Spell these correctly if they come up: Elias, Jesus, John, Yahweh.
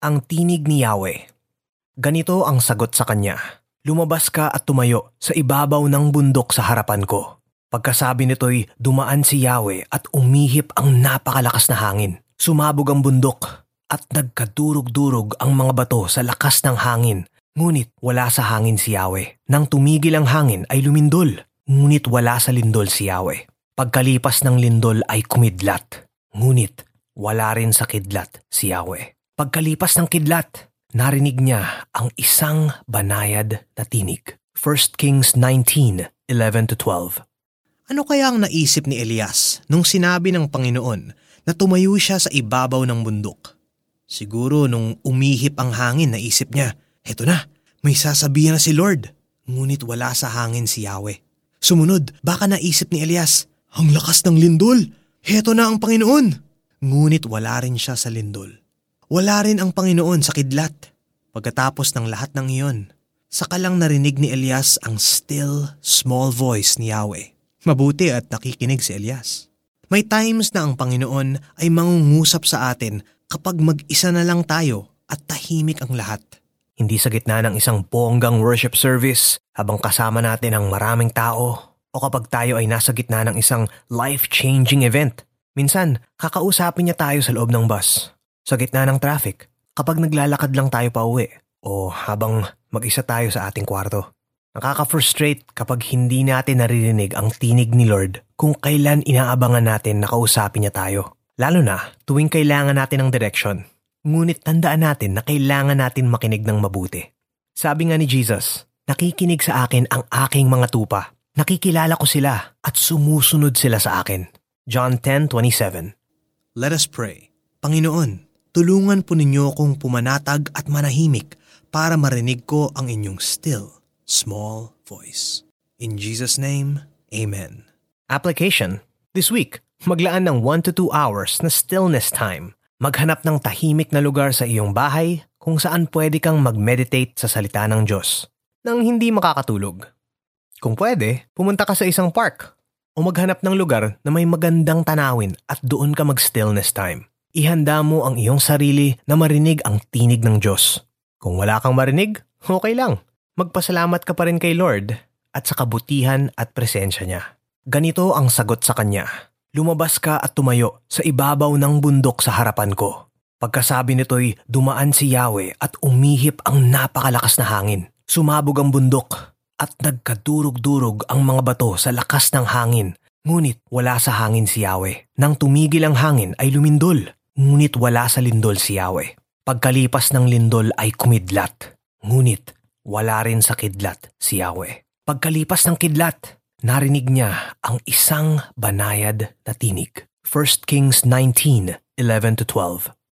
Ang tinig ni Yahweh. Ganito ang sagot sa kanya. Lumabas ka at tumayo sa ibabaw ng bundok sa harapan ko. Pagkasabi nito'y dumaan si Yahweh at umihip ang napakalakas na hangin. Sumabog ang bundok at nagkadurog-durog ang mga bato sa lakas ng hangin. Ngunit wala sa hangin si Yahweh. Nang tumigil ang hangin ay lumindol. Ngunit wala sa lindol si Yahweh. Pagkalipas ng lindol ay kumidlat. Ngunit wala rin sa kidlat si Yahweh. Pagkalipas ng kidlat, narinig niya ang isang banayad na tinig. 1 Kings 19:11-12. Ano kaya ang naisip ni Elias nung sinabi ng Panginoon na tumayo siya sa ibabaw ng bundok? Siguro nung umihip ang hangin, naisip niya, "Heto na, may sasabihin na si Lord." Ngunit wala sa hangin si Yahweh. Sumunod, baka naisip ni Elias, "Ang lakas ng lindol, heto na ang Panginoon." Ngunit wala rin siya sa lindol. Wala rin ang Panginoon sa kidlat. Pagkatapos ng lahat ng iyon, saka lang narinig ni Elias ang still, small voice ni Yahweh. Mabuti at nakikinig si Elias. May times na ang Panginoon ay mangungusap sa atin kapag mag-isa na lang tayo at tahimik ang lahat. Hindi sa gitna ng isang bonggang worship service habang kasama natin ang maraming tao o kapag tayo ay nasa gitna ng isang life-changing event. Minsan, kakausapin niya tayo sa loob ng bus. Sa gitna ng traffic, kapag naglalakad lang tayo pauwi o habang mag-isa tayo sa ating kwarto. Nakaka-frustrate kapag hindi natin naririnig ang tinig ni Lord kung kailan inaabangan natin na kausapin niya tayo. Lalo na tuwing kailangan natin ng direction. Ngunit tandaan natin na kailangan natin makinig ng mabuti. Sabi nga ni Jesus, nakikinig sa akin ang aking mga tupa. Nakikilala ko sila at sumusunod sila sa akin. John 10:27. Let us pray. Panginoon, tulungan po ninyo akong pumanatag at manahimik para marinig ko ang inyong still, small voice. In Jesus' name, Amen. Application. This week, maglaan ng 1 to 2 hours na stillness time. Maghanap ng tahimik na lugar sa iyong bahay kung saan pwede kang mag-meditate sa salita ng Diyos nang hindi makakatulog. Kung pwede, pumunta ka sa isang park o maghanap ng lugar na may magandang tanawin at doon ka mag-stillness time. Ihanda mo ang iyong sarili na marinig ang tinig ng Diyos. Kung wala kang marinig, okay lang. Magpasalamat ka pa rin kay Lord at sa kabutihan at presensya niya. Ganito ang sagot sa kanya. Lumabas ka at tumayo sa ibabaw ng bundok sa harapan ko. Pagkasabi nito'y dumaan si Yahweh at umihip ang napakalakas na hangin. Sumabog ang bundok at nagkadurog-durog ang mga bato sa lakas ng hangin. Ngunit wala sa hangin si Yahweh. Nang tumigil ang hangin ay lumindol. Ngunit wala sa lindol si Yahweh. Pagkalipas ng lindol ay kumidlat. Ngunit wala rin sa kidlat si Yahweh. Pagkalipas ng kidlat, narinig niya ang isang banayad na tinig. 1 Kings 19:11-12.